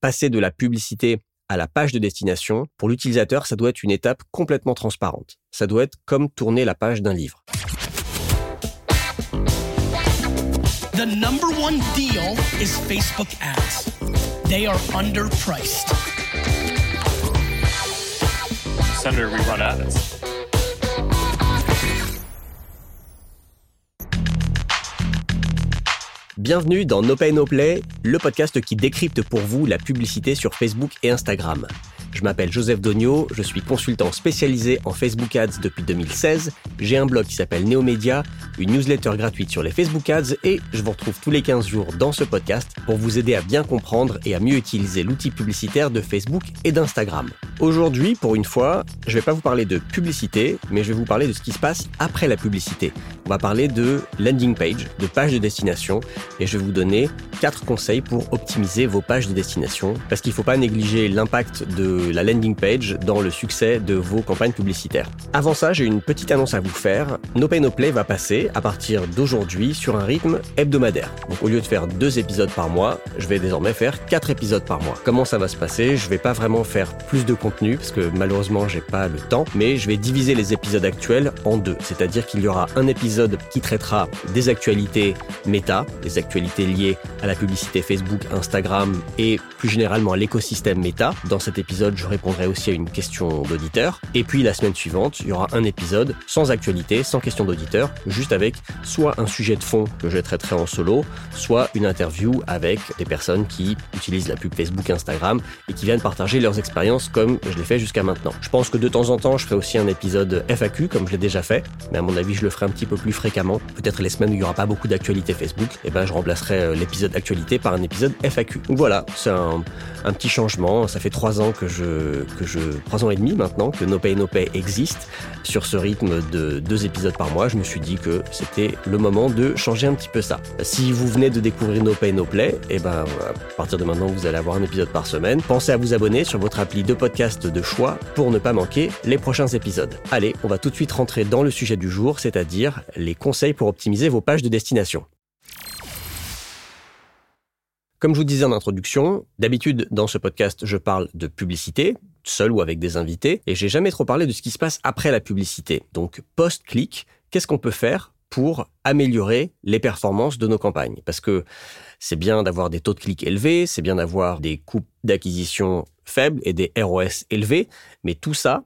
passer de la publicité à la page de destination, pour l'utilisateur, ça doit être une étape complètement transparente. Ça doit être comme tourner la page d'un livre. The number one deal is Facebook ads. They are underpriced. Senator, we run ads. Bienvenue dans No Pay No Play, le podcast qui décrypte pour vous la publicité sur Facebook et Instagram. Je m'appelle Joseph Doniaux, je suis consultant spécialisé en Facebook Ads depuis 2016, j'ai un blog qui s'appelle NeoMedia, une newsletter gratuite sur les Facebook Ads et je vous retrouve tous les 15 jours dans ce podcast pour vous aider à bien comprendre et à mieux utiliser l'outil publicitaire de Facebook et d'Instagram. Aujourd'hui, pour une fois, je ne vais pas vous parler de publicité, mais je vais vous parler de ce qui se passe après la publicité. On va parler de landing page, de page de destination et je vais vous donner 4 conseils pour optimiser vos pages de destination parce qu'il ne faut pas négliger l'impact de la landing page dans le succès de vos campagnes publicitaires. Avant ça, j'ai une petite annonce à vous faire. No Pay No Play va passer à partir d'aujourd'hui sur un rythme hebdomadaire. Donc au lieu de faire 2 épisodes par mois, je vais désormais faire 4 épisodes par mois. Comment ça va se passer ? Je ne vais pas vraiment faire plus de contenu parce que malheureusement, j'ai pas le temps, mais je vais diviser les épisodes actuels en 2. C'est-à-dire qu'il y aura un épisode qui traitera des actualités méta, des actualités liées à la publicité Facebook, Instagram et plus généralement à l'écosystème méta. Dans cet épisode, je répondrai aussi à une question d'auditeur. Et puis la semaine suivante, il y aura un épisode sans actualité, sans question d'auditeur, juste avec soit un sujet de fond que je traiterai en solo, soit une interview avec des personnes qui utilisent la pub Facebook, Instagram et qui viennent partager leurs expériences comme je l'ai fait jusqu'à maintenant. Je pense que de temps en temps, je ferai aussi un épisode FAQ comme je l'ai déjà fait, mais à mon avis, je le ferai un petit peu plus fréquemment. Peut-être les semaines où il n'y aura pas beaucoup d'actualité Facebook, et ben je remplacerai l'épisode actualité par un épisode FAQ. Donc voilà, c'est un petit changement. Ça fait 3 ans que 3 ans et demi maintenant que No Pay No Pay existe sur ce rythme de 2 épisodes par mois. Je me suis dit que c'était le moment de changer un petit peu ça. Si vous venez de découvrir No Pay No Play, et ben à partir de maintenant vous allez avoir un épisode par semaine. Pensez à vous abonner sur votre appli de podcast de choix pour ne pas manquer les prochains épisodes. Allez, on va tout de suite rentrer dans le sujet du jour, c'est-à-dire les conseils pour optimiser vos pages de destination. Comme je vous disais en introduction, d'habitude dans ce podcast, je parle de publicité, seul ou avec des invités, et j'ai jamais trop parlé de ce qui se passe après la publicité. Donc post-clic, qu'est-ce qu'on peut faire pour améliorer les performances de nos campagnes ? Parce que c'est bien d'avoir des taux de clics élevés, c'est bien d'avoir des coûts d'acquisition faibles et des ROS élevés, mais tout ça,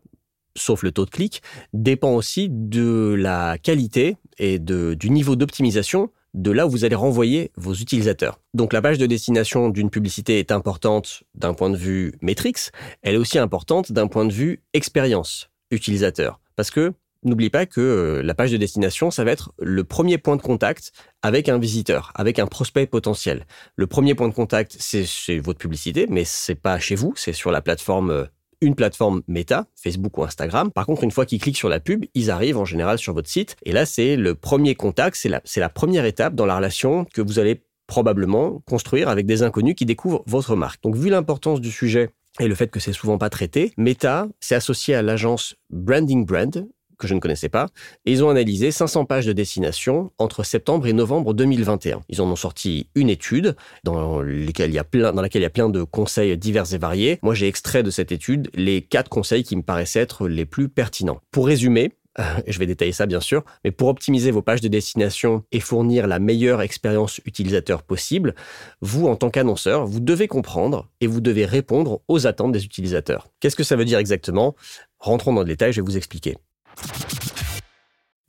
sauf le taux de clic, dépend aussi de la qualité et du niveau d'optimisation de là où vous allez renvoyer vos utilisateurs. Donc la page de destination d'une publicité est importante d'un point de vue métriques, elle est aussi importante d'un point de vue expérience utilisateur. Parce que n'oublie pas que la page de destination, ça va être le premier point de contact avec un visiteur, avec un prospect potentiel. Le premier point de contact, c'est votre publicité, mais c'est pas chez vous, c'est sur la plateforme une plateforme Meta, Facebook ou Instagram. Par contre, une fois qu'ils cliquent sur la pub, ils arrivent en général sur votre site. Et là, c'est le premier contact, c'est la première étape dans la relation que vous allez probablement construire avec des inconnus qui découvrent votre marque. Donc, vu l'importance du sujet et le fait que c'est souvent pas traité, Meta s'est associé à l'agence Branding Brand, que je ne connaissais pas, et ils ont analysé 500 pages de destination entre septembre et novembre 2021. Ils en ont sorti une étude dans laquelle il y a plein de conseils divers et variés. Moi, j'ai extrait de cette étude les 4 conseils qui me paraissaient être les plus pertinents. Pour résumer, je vais détailler ça bien sûr, mais pour optimiser vos pages de destination et fournir la meilleure expérience utilisateur possible, vous, en tant qu'annonceur, vous devez comprendre et vous devez répondre aux attentes des utilisateurs. Qu'est-ce que ça veut dire exactement ? Rentrons dans le détail, je vais vous expliquer.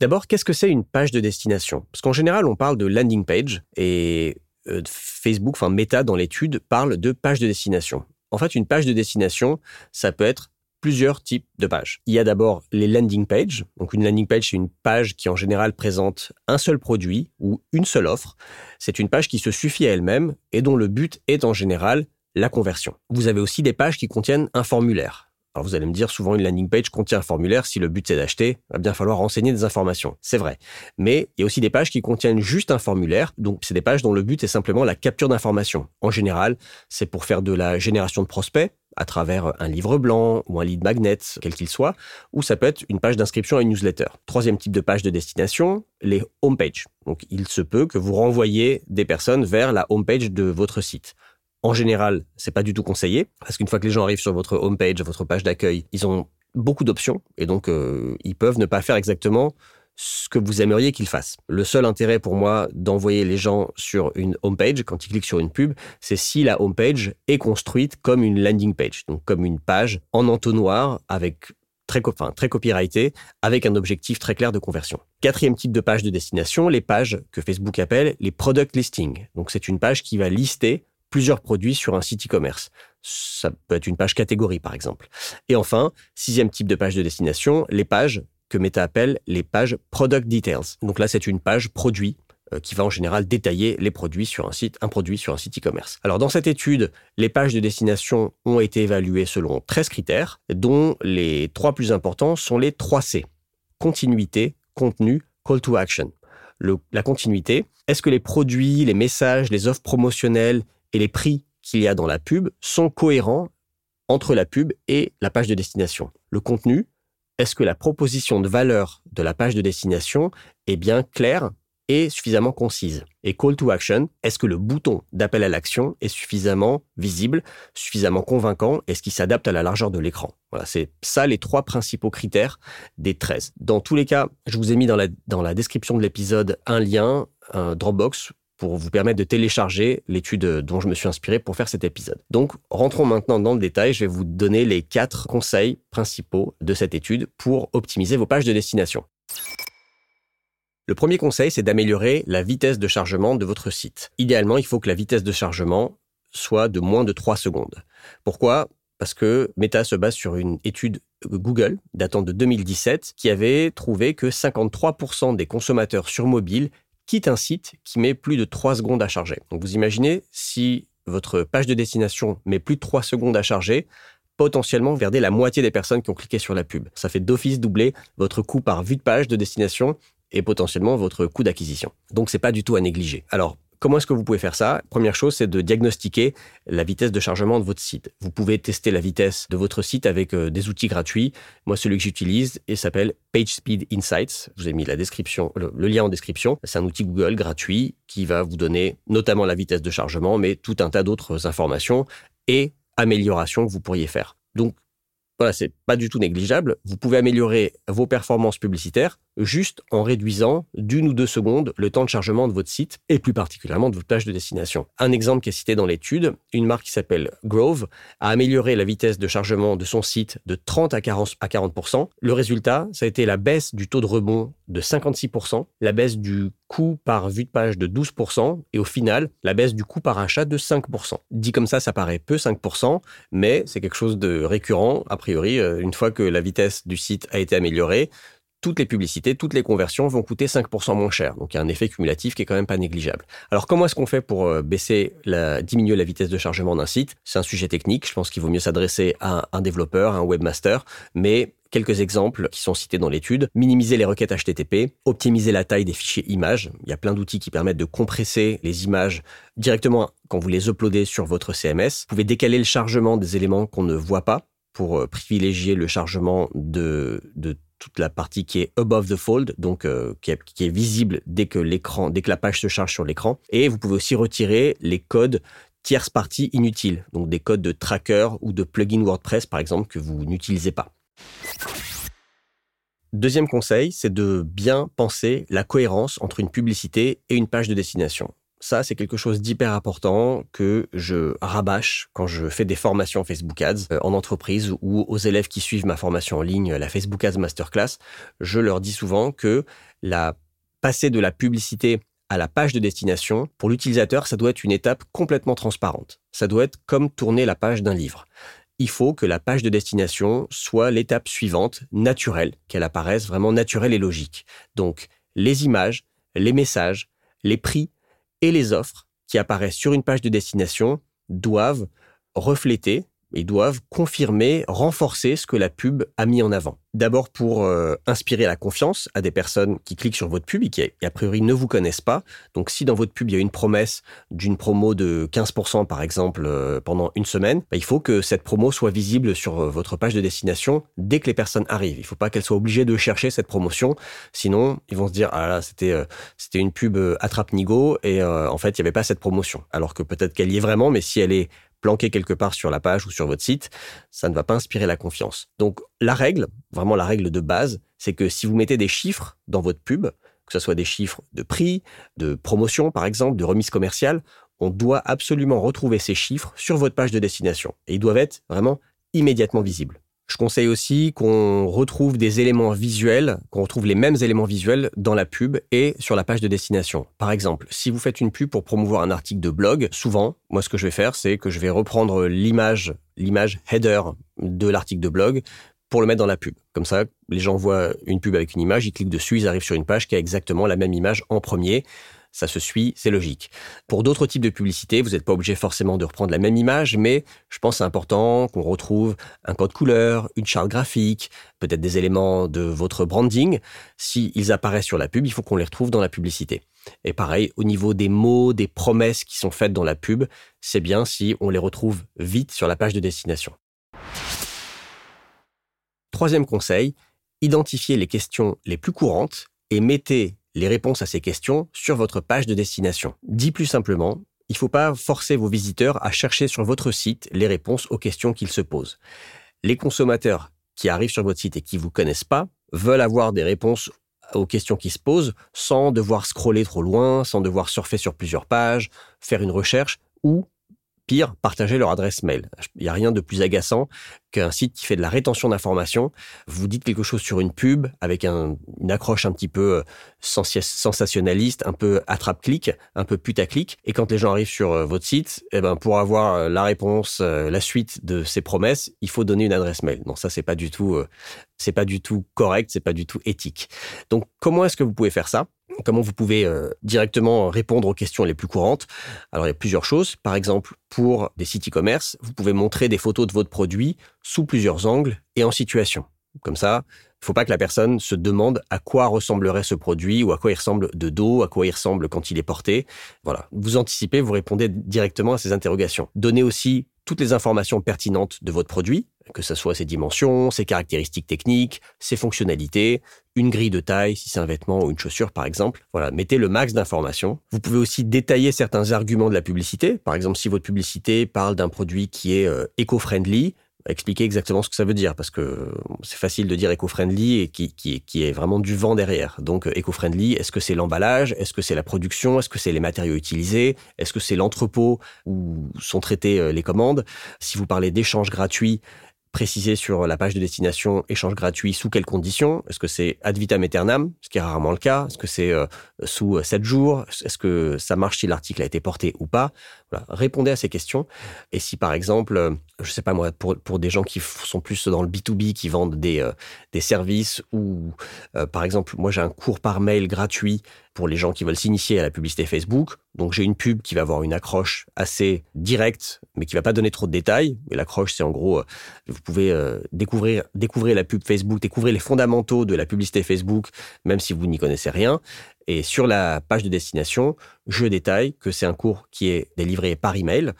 D'abord, qu'est-ce que c'est une page de destination ? Parce qu'en général, on parle de landing page et Facebook, enfin Meta dans l'étude, parle de page de destination. En fait, une page de destination, ça peut être plusieurs types de pages. Il y a d'abord les landing pages. Donc, une landing page, c'est une page qui, en général, présente un seul produit ou une seule offre. C'est une page qui se suffit à elle-même et dont le but est, en général, la conversion. Vous avez aussi des pages qui contiennent un formulaire. Alors vous allez me dire, souvent une landing page contient un formulaire, si le but c'est d'acheter, il va bien falloir renseigner des informations. C'est vrai. Mais il y a aussi des pages qui contiennent juste un formulaire, donc c'est des pages dont le but est simplement la capture d'informations. En général, c'est pour faire de la génération de prospects à travers un livre blanc ou un lead magnet, quel qu'il soit, ou ça peut être une page d'inscription à une newsletter. 3e type de page de destination, les home pages. Donc il se peut que vous renvoyiez des personnes vers la home page de votre site. En général, c'est pas du tout conseillé parce qu'une fois que les gens arrivent sur votre homepage, votre page d'accueil, ils ont beaucoup d'options et donc ils peuvent ne pas faire exactement ce que vous aimeriez qu'ils fassent. Le seul intérêt pour moi d'envoyer les gens sur une homepage quand ils cliquent sur une pub, c'est si la homepage est construite comme une landing page, donc comme une page en entonnoir avec très copyrighté, avec un objectif très clair de conversion. Quatrième type de page de destination, les pages que Facebook appelle les product listings. Donc c'est une page qui va lister plusieurs produits sur un site e-commerce. Ça peut être une page catégorie, par exemple. Et enfin, sixième type de page de destination, les pages que Meta appelle les pages product details. Donc là, c'est une page produit qui va en général détailler les produits sur un site, un produit sur un site e-commerce. Alors, dans cette étude, les pages de destination ont été évaluées selon 13 critères, dont les trois plus importants sont les 3C. Continuité, contenu, call to action. La continuité, est-ce que les produits, les messages, les offres promotionnelles et les prix qu'il y a dans la pub sont cohérents entre la pub et la page de destination. Le contenu, est-ce que la proposition de valeur de la page de destination est bien claire et suffisamment concise ? Et call to action, est-ce que le bouton d'appel à l'action est suffisamment visible, suffisamment convaincant, est-ce qu'il s'adapte à la largeur de l'écran ? Voilà, c'est ça les trois principaux critères des 13. Dans tous les cas, je vous ai mis dans la description de l'épisode un lien, un Dropbox, pour vous permettre de télécharger l'étude dont je me suis inspiré pour faire cet épisode. Donc, rentrons maintenant dans le détail. Je vais vous donner les 4 conseils principaux de cette étude pour optimiser vos pages de destination. Le premier conseil, c'est d'améliorer la vitesse de chargement de votre site. Idéalement, il faut que la vitesse de chargement soit de moins de 3 secondes. Pourquoi ? Parce que Meta se base sur une étude Google datant de 2017 qui avait trouvé que 53% des consommateurs sur mobile quitte un site qui met plus de 3 secondes à charger. Donc vous imaginez, si votre page de destination met plus de 3 secondes à charger, potentiellement vous perdez la moitié des personnes qui ont cliqué sur la pub. Ça fait d'office doubler votre coût par vue de page de destination et potentiellement votre coût d'acquisition. Donc c'est pas du tout à négliger. Alors, comment est-ce que vous pouvez faire ça ? Première chose, c'est de diagnostiquer la vitesse de chargement de votre site. Vous pouvez tester la vitesse de votre site avec des outils gratuits. Moi, celui que j'utilise, il s'appelle PageSpeed Insights. Je vous ai mis la description, le lien en description. C'est un outil Google gratuit qui va vous donner notamment la vitesse de chargement, mais tout un tas d'autres informations et améliorations que vous pourriez faire. Donc, voilà, c'est pas du tout négligeable. Vous pouvez améliorer vos performances publicitaires juste en réduisant d'1 ou 2 secondes le temps de chargement de votre site et plus particulièrement de votre page de destination. Un exemple qui est cité dans l'étude, une marque qui s'appelle Grove a amélioré la vitesse de chargement de son site de 30 à 40%. Le résultat, ça a été la baisse du taux de rebond de 56%, la baisse du coût par vue de page de 12% et au final, la baisse du coût par achat de 5%. Dit comme ça paraît peu 5%, mais c'est quelque chose de récurrent. A priori, une fois que la vitesse du site a été améliorée, toutes les publicités, toutes les conversions vont coûter 5% moins cher. Donc, il y a un effet cumulatif qui est quand même pas négligeable. Alors, comment est-ce qu'on fait pour diminuer la vitesse de chargement d'un site ? C'est un sujet technique. Je pense qu'il vaut mieux s'adresser à un développeur, à un webmaster. Mais quelques exemples qui sont cités dans l'étude. Minimiser les requêtes HTTP, optimiser la taille des fichiers images. Il y a plein d'outils qui permettent de compresser les images directement quand vous les uploadez sur votre CMS. Vous pouvez décaler le chargement des éléments qu'on ne voit pas pour privilégier le chargement de toute la partie qui est above the fold, donc qui est visible dès que la page se charge sur l'écran. Et vous pouvez aussi retirer les codes tierce partie inutiles, donc des codes de tracker ou de plugin WordPress, par exemple, que vous n'utilisez pas. Deuxième conseil, c'est de bien penser la cohérence entre une publicité et une page de destination. Ça, c'est quelque chose d'hyper important que je rabâche quand je fais des formations Facebook Ads en entreprise ou aux élèves qui suivent ma formation en ligne, la Facebook Ads Masterclass. Je leur dis souvent que passer de la publicité à la page de destination, pour l'utilisateur, ça doit être une étape complètement transparente. Ça doit être comme tourner la page d'un livre. Il faut que la page de destination soit l'étape suivante, naturelle, qu'elle apparaisse vraiment naturelle et logique. Donc, les images, les messages, les prix, et les offres qui apparaissent sur une page de destination doivent refléter et doivent confirmer, renforcer ce que la pub a mis en avant. D'abord pour inspirer la confiance à des personnes qui cliquent sur votre pub et qui a priori ne vous connaissent pas. Donc si dans votre pub il y a une promesse d'une promo de 15% par exemple pendant une semaine, il faut que cette promo soit visible sur votre page de destination dès que les personnes arrivent. Il ne faut pas qu'elles soient obligées de chercher cette promotion, sinon ils vont se dire ah là c'était une pub attrape-nigo et en fait il n'y avait pas cette promotion. Alors que peut-être qu'elle y est vraiment, mais si elle est planqué quelque part sur la page ou sur votre site, ça ne va pas inspirer la confiance. Donc la règle, vraiment la règle de base, c'est que si vous mettez des chiffres dans votre pub, que ce soit des chiffres de prix, de promotion par exemple, de remise commerciale, on doit absolument retrouver ces chiffres sur votre page de destination. Et ils doivent être vraiment immédiatement visibles. Je conseille aussi qu'on retrouve des éléments visuels, qu'on retrouve les mêmes éléments visuels dans la pub et sur la page de destination. Par exemple, si vous faites une pub pour promouvoir un article de blog, souvent, moi ce que je vais faire, c'est que je vais reprendre l'image header de l'article de blog pour le mettre dans la pub. Comme ça, les gens voient une pub avec une image, ils cliquent dessus, ils arrivent sur une page qui a exactement la même image en premier. Ça se suit, c'est logique. Pour d'autres types de publicités, vous n'êtes pas obligé forcément de reprendre la même image, mais je pense que c'est important qu'on retrouve un code couleur, une charte graphique, peut-être des éléments de votre branding. S'ils apparaissent sur la pub, il faut qu'on les retrouve dans la publicité. Et pareil, au niveau des mots, des promesses qui sont faites dans la pub, c'est bien si on les retrouve vite sur la page de destination. Troisième conseil, identifiez les questions les plus courantes et mettez les réponses à ces questions sur votre page de destination. Dit plus simplement, il ne faut pas forcer vos visiteurs à chercher sur votre site les réponses aux questions qu'ils se posent. Les consommateurs qui arrivent sur votre site et qui ne vous connaissent pas veulent avoir des réponses aux questions qui se posent sans devoir scroller trop loin, sans devoir surfer sur plusieurs pages, faire une recherche ou, pire, partager leur adresse mail. Il n'y a rien de plus agaçant qu'un site qui fait de la rétention d'informations. Vous dites quelque chose sur une pub avec une accroche un petit peu sensationnaliste, un peu attrape-clic, un peu putaclic. Et quand les gens arrivent sur votre site, pour avoir la réponse, la suite de ces promesses, il faut donner une adresse mail. Non, ça, c'est pas du tout correct, c'est pas du tout éthique. Donc, comment est-ce que vous pouvez faire ça ? Comment vous pouvez directement répondre aux questions les plus courantes? Alors, il y a plusieurs choses. Par exemple, pour des sites e-commerce, vous pouvez montrer des photos de votre produit sous plusieurs angles et en situation. Comme ça, il ne faut pas que la personne se demande à quoi ressemblerait ce produit ou à quoi il ressemble de dos, à quoi il ressemble quand il est porté. Voilà, vous anticipez, vous répondez directement à ces interrogations. Donnez aussi toutes les informations pertinentes de votre produit, que ce soit ses dimensions, ses caractéristiques techniques, ses fonctionnalités, une grille de taille, si c'est un vêtement ou une chaussure par exemple. Voilà, mettez le max d'informations. Vous pouvez aussi détailler certains arguments de la publicité. Par exemple, si votre publicité parle d'un produit qui est éco-friendly, expliquez exactement ce que ça veut dire, parce que c'est facile de dire éco-friendly et qui est vraiment du vent derrière. Donc, éco-friendly, est-ce que c'est l'emballage? Est-ce que c'est la production? Est-ce que c'est les matériaux utilisés? Est-ce que c'est l'entrepôt où sont traitées les commandes? Si vous parlez d'échanges gratuits, précisez sur la page de destination échange gratuit sous quelles conditions. Est-ce que c'est ad vitam aeternam, ce qui est rarement le cas? Est-ce que c'est sous 7 jours? Est-ce que ça marche si l'article a été porté ou pas? Voilà. Répondez à ces questions. Et si par exemple, je sais pas moi, pour des gens qui sont plus dans le B2B, qui vendent des services ou par exemple, moi j'ai un cours par mail gratuit pour les gens qui veulent s'initier à la publicité Facebook. Donc, j'ai une pub qui va avoir une accroche assez directe, mais qui ne va pas donner trop de détails. Et l'accroche, c'est en gros, vous pouvez découvrir la pub Facebook, découvrir les fondamentaux de la publicité Facebook, même si vous n'y connaissez rien. Et sur la page de destination, je détaille que c'est un cours qui est délivré par email,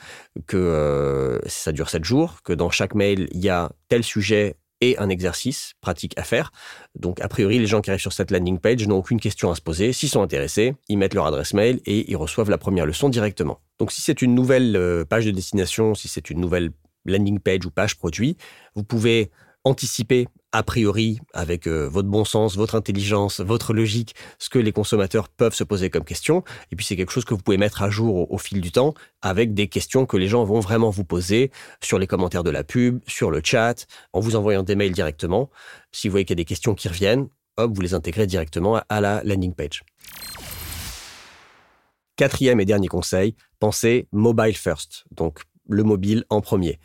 que ça dure 7 jours, que dans chaque mail, il y a tel sujet et un exercice pratique à faire. Donc, a priori, les gens qui arrivent sur cette landing page n'ont aucune question à se poser. S'ils sont intéressés, ils mettent leur adresse mail et ils reçoivent la première leçon directement. Donc, si c'est une nouvelle page de destination, si c'est une nouvelle landing page ou page produit, vous pouvez anticiper a priori, avec votre bon sens, votre intelligence, votre logique, ce que les consommateurs peuvent se poser comme question. Et puis, c'est quelque chose que vous pouvez mettre à jour au fil du temps avec des questions que les gens vont vraiment vous poser sur les commentaires de la pub, sur le chat, en vous envoyant des mails directement. Si vous voyez qu'il y a des questions qui reviennent, hop, vous les intégrez directement à la landing page. Quatrième et dernier conseil, pensez mobile first. Donc, le mobile en premier.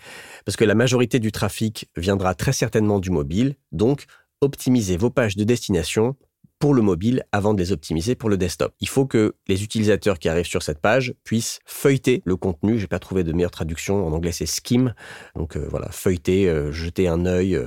Parce que la majorité du trafic viendra très certainement du mobile, donc optimisez vos pages de destination pour le mobile avant de les optimiser pour le desktop. Il faut que les utilisateurs qui arrivent sur cette page puissent feuilleter le contenu. Je n'ai pas trouvé de meilleure traduction. En anglais, c'est skim. Donc voilà, feuilleter, jeter un œil,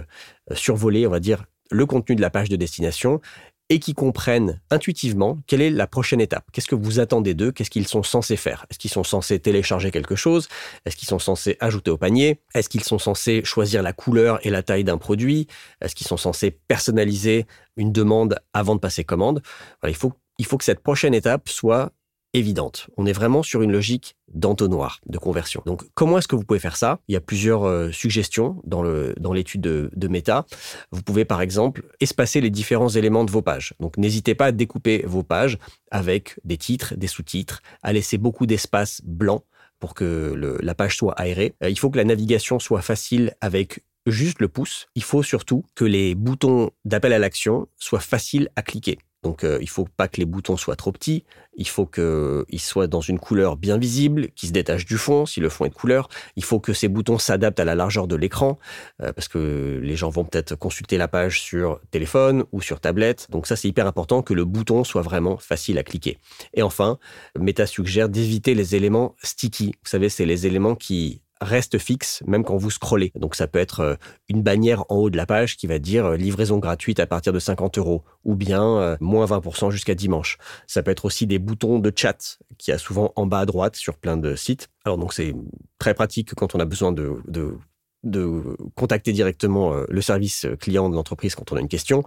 survoler, on va dire, le contenu de la page de destination et qui comprennent intuitivement quelle est la prochaine étape. Qu'est-ce que vous attendez d'eux? Qu'est-ce qu'ils sont censés faire? Est-ce qu'ils sont censés télécharger quelque chose? Est-ce qu'ils sont censés ajouter au panier? Est-ce qu'ils sont censés choisir la couleur et la taille d'un produit? Est-ce qu'ils sont censés personnaliser une demande avant de passer commande? Voilà, il faut que cette prochaine étape soit évidente. On est vraiment sur une logique d'entonnoir, de conversion. Donc, comment est-ce que vous pouvez faire ça ? Il y a plusieurs suggestions dans l'étude de Meta. Vous pouvez, par exemple, espacer les différents éléments de vos pages. Donc, n'hésitez pas à découper vos pages avec des titres, des sous-titres, à laisser beaucoup d'espace blanc pour que la page soit aérée. Il faut que la navigation soit facile avec juste le pouce. Il faut surtout que les boutons d'appel à l'action soient faciles à cliquer. Donc, il ne faut pas que les boutons soient trop petits, il faut qu'ils soient dans une couleur bien visible, qu'ils se détachent du fond, si le fond est de couleur. Il faut que ces boutons s'adaptent à la largeur de l'écran, parce que les gens vont peut-être consulter la page sur téléphone ou sur tablette. Donc ça, c'est hyper important que le bouton soit vraiment facile à cliquer. Et enfin, Meta suggère d'éviter les éléments sticky. Vous savez, c'est les éléments qui reste fixe même quand vous scrollez. Donc ça peut être une bannière en haut de la page qui va dire livraison gratuite à partir de 50 € ou bien moins 20% jusqu'à dimanche. Ça peut être aussi des boutons de chat qu'il y a souvent en bas à droite sur plein de sites. Alors donc c'est très pratique quand on a besoin de contacter directement le service client de l'entreprise quand on a une question.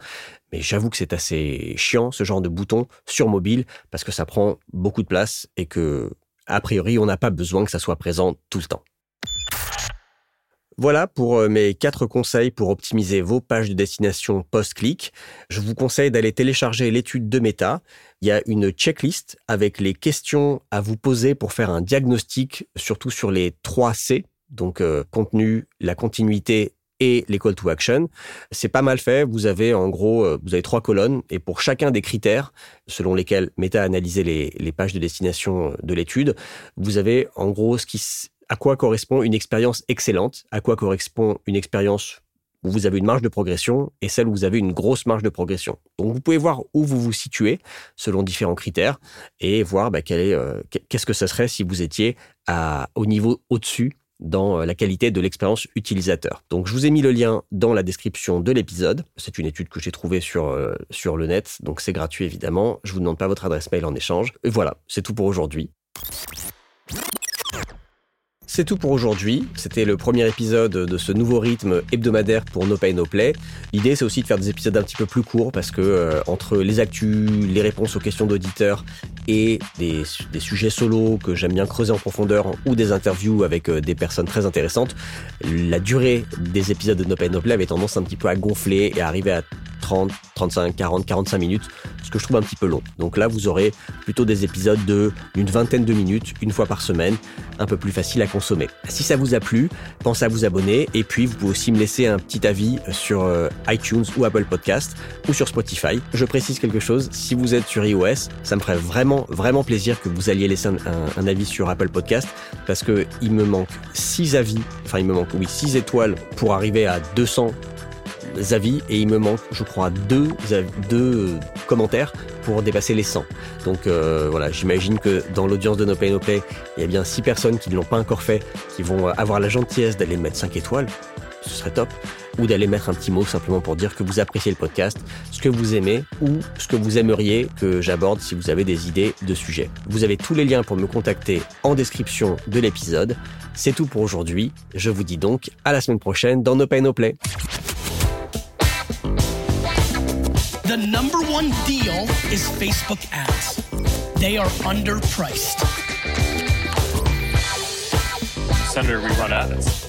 Mais j'avoue que c'est assez chiant ce genre de bouton sur mobile parce que ça prend beaucoup de place et que a priori on n'a pas besoin que ça soit présent tout le temps. Voilà pour mes 4 conseils pour optimiser vos pages de destination post-clic. Je vous conseille d'aller télécharger l'étude de Meta. Il y a une checklist avec les questions à vous poser pour faire un diagnostic, surtout sur les 3 C, donc contenu, la continuité et les call to action. C'est pas mal fait. Vous avez en gros, vous avez 3 colonnes et pour chacun des critères selon lesquels Meta a analysé les pages de destination de l'étude, vous avez en gros à quoi correspond une expérience excellente, à quoi correspond une expérience où vous avez une marge de progression et celle où vous avez une grosse marge de progression. Donc, vous pouvez voir où vous vous situez selon différents critères et voir qu'est-ce que ça serait si vous étiez au niveau au-dessus dans la qualité de l'expérience utilisateur. Donc, je vous ai mis le lien dans la description de l'épisode. C'est une étude que j'ai trouvée sur le net, donc c'est gratuit évidemment. Je ne vous demande pas votre adresse mail en échange. Et voilà, c'est tout pour aujourd'hui. C'est tout pour aujourd'hui. C'était le premier épisode de ce nouveau rythme hebdomadaire pour No Pay No Play. L'idée, c'est aussi de faire des épisodes un petit peu plus courts parce que entre les actus, les réponses aux questions d'auditeurs et des sujets solos que j'aime bien creuser en profondeur ou des interviews avec des personnes très intéressantes, la durée des épisodes de No Pay No Play avait tendance un petit peu à gonfler et à arriver à 30, 35, 40, 45 minutes, ce que je trouve un petit peu long. Donc là, vous aurez plutôt des épisodes d'une vingtaine de minutes, une fois par semaine, un peu plus facile à consommer. Si ça vous a plu, pensez à vous abonner et puis vous pouvez aussi me laisser un petit avis sur iTunes ou Apple Podcast ou sur Spotify. Je précise quelque chose, si vous êtes sur iOS, ça me ferait vraiment, vraiment plaisir que vous alliez laisser un avis sur Apple Podcast parce que il me manque 6 étoiles pour arriver à 200 avis et il me manque, je crois, 2 commentaires pour dépasser les 100. Donc voilà, j'imagine que dans l'audience de No Pay No Play, il y a bien 6 personnes qui ne l'ont pas encore fait, qui vont avoir la gentillesse d'aller mettre 5 étoiles, ce serait top, ou d'aller mettre un petit mot simplement pour dire que vous appréciez le podcast, ce que vous aimez ou ce que vous aimeriez que j'aborde si vous avez des idées de sujets. Vous avez tous les liens pour me contacter en description de l'épisode. C'est tout pour aujourd'hui, je vous dis donc à la semaine prochaine dans No Pay No Play. The number one deal is Facebook ads. They are underpriced. Senator, we run ads.